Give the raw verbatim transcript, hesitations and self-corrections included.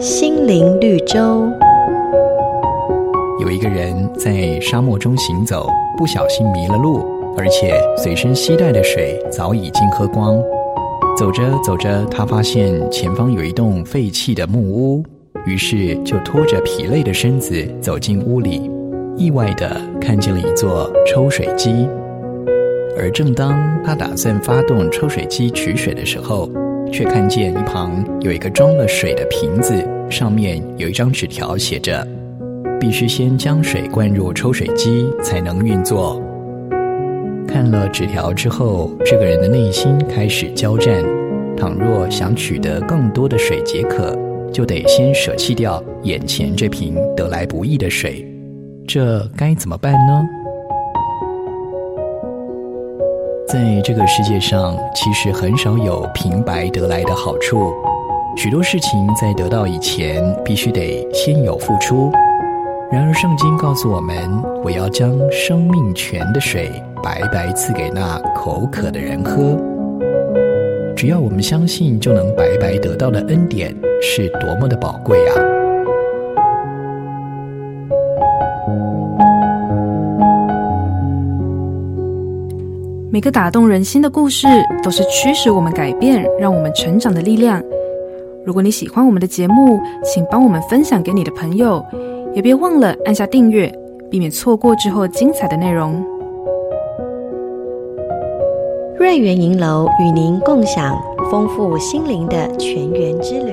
心灵绿洲。有一个人在沙漠中行走，不小心迷了路，而且随身携带的水早已经喝光。走着走着，他发现前方有一栋废弃的木屋，于是就拖着疲累的身子走进屋里，意外地看见了一座抽水机。而正当他打算发动抽水机取水的时候，却看见一旁有一个装了水的瓶子，上面有一张纸条写着：必须先将水灌入抽水机才能运作。看了纸条之后，这个人的内心开始交战，倘若想取得更多的水解渴，就得先舍弃掉眼前这瓶得来不易的水，这该怎么办呢？在这个世界上，其实很少有平白得来的好处，许多事情在得到以前必须得先有付出。然而圣经告诉我们，我要将生命泉的水白白赐给那口渴的人喝。只要我们相信就能白白得到的恩典是多么的宝贵啊！每个打动人心的故事都是驱使我们改变，让我们成长的力量。如果你喜欢我们的节目，请帮我们分享给你的朋友，也别忘了按下订阅，避免错过之后精彩的内容。瑞元银楼与您共享丰富心灵的全员之旅。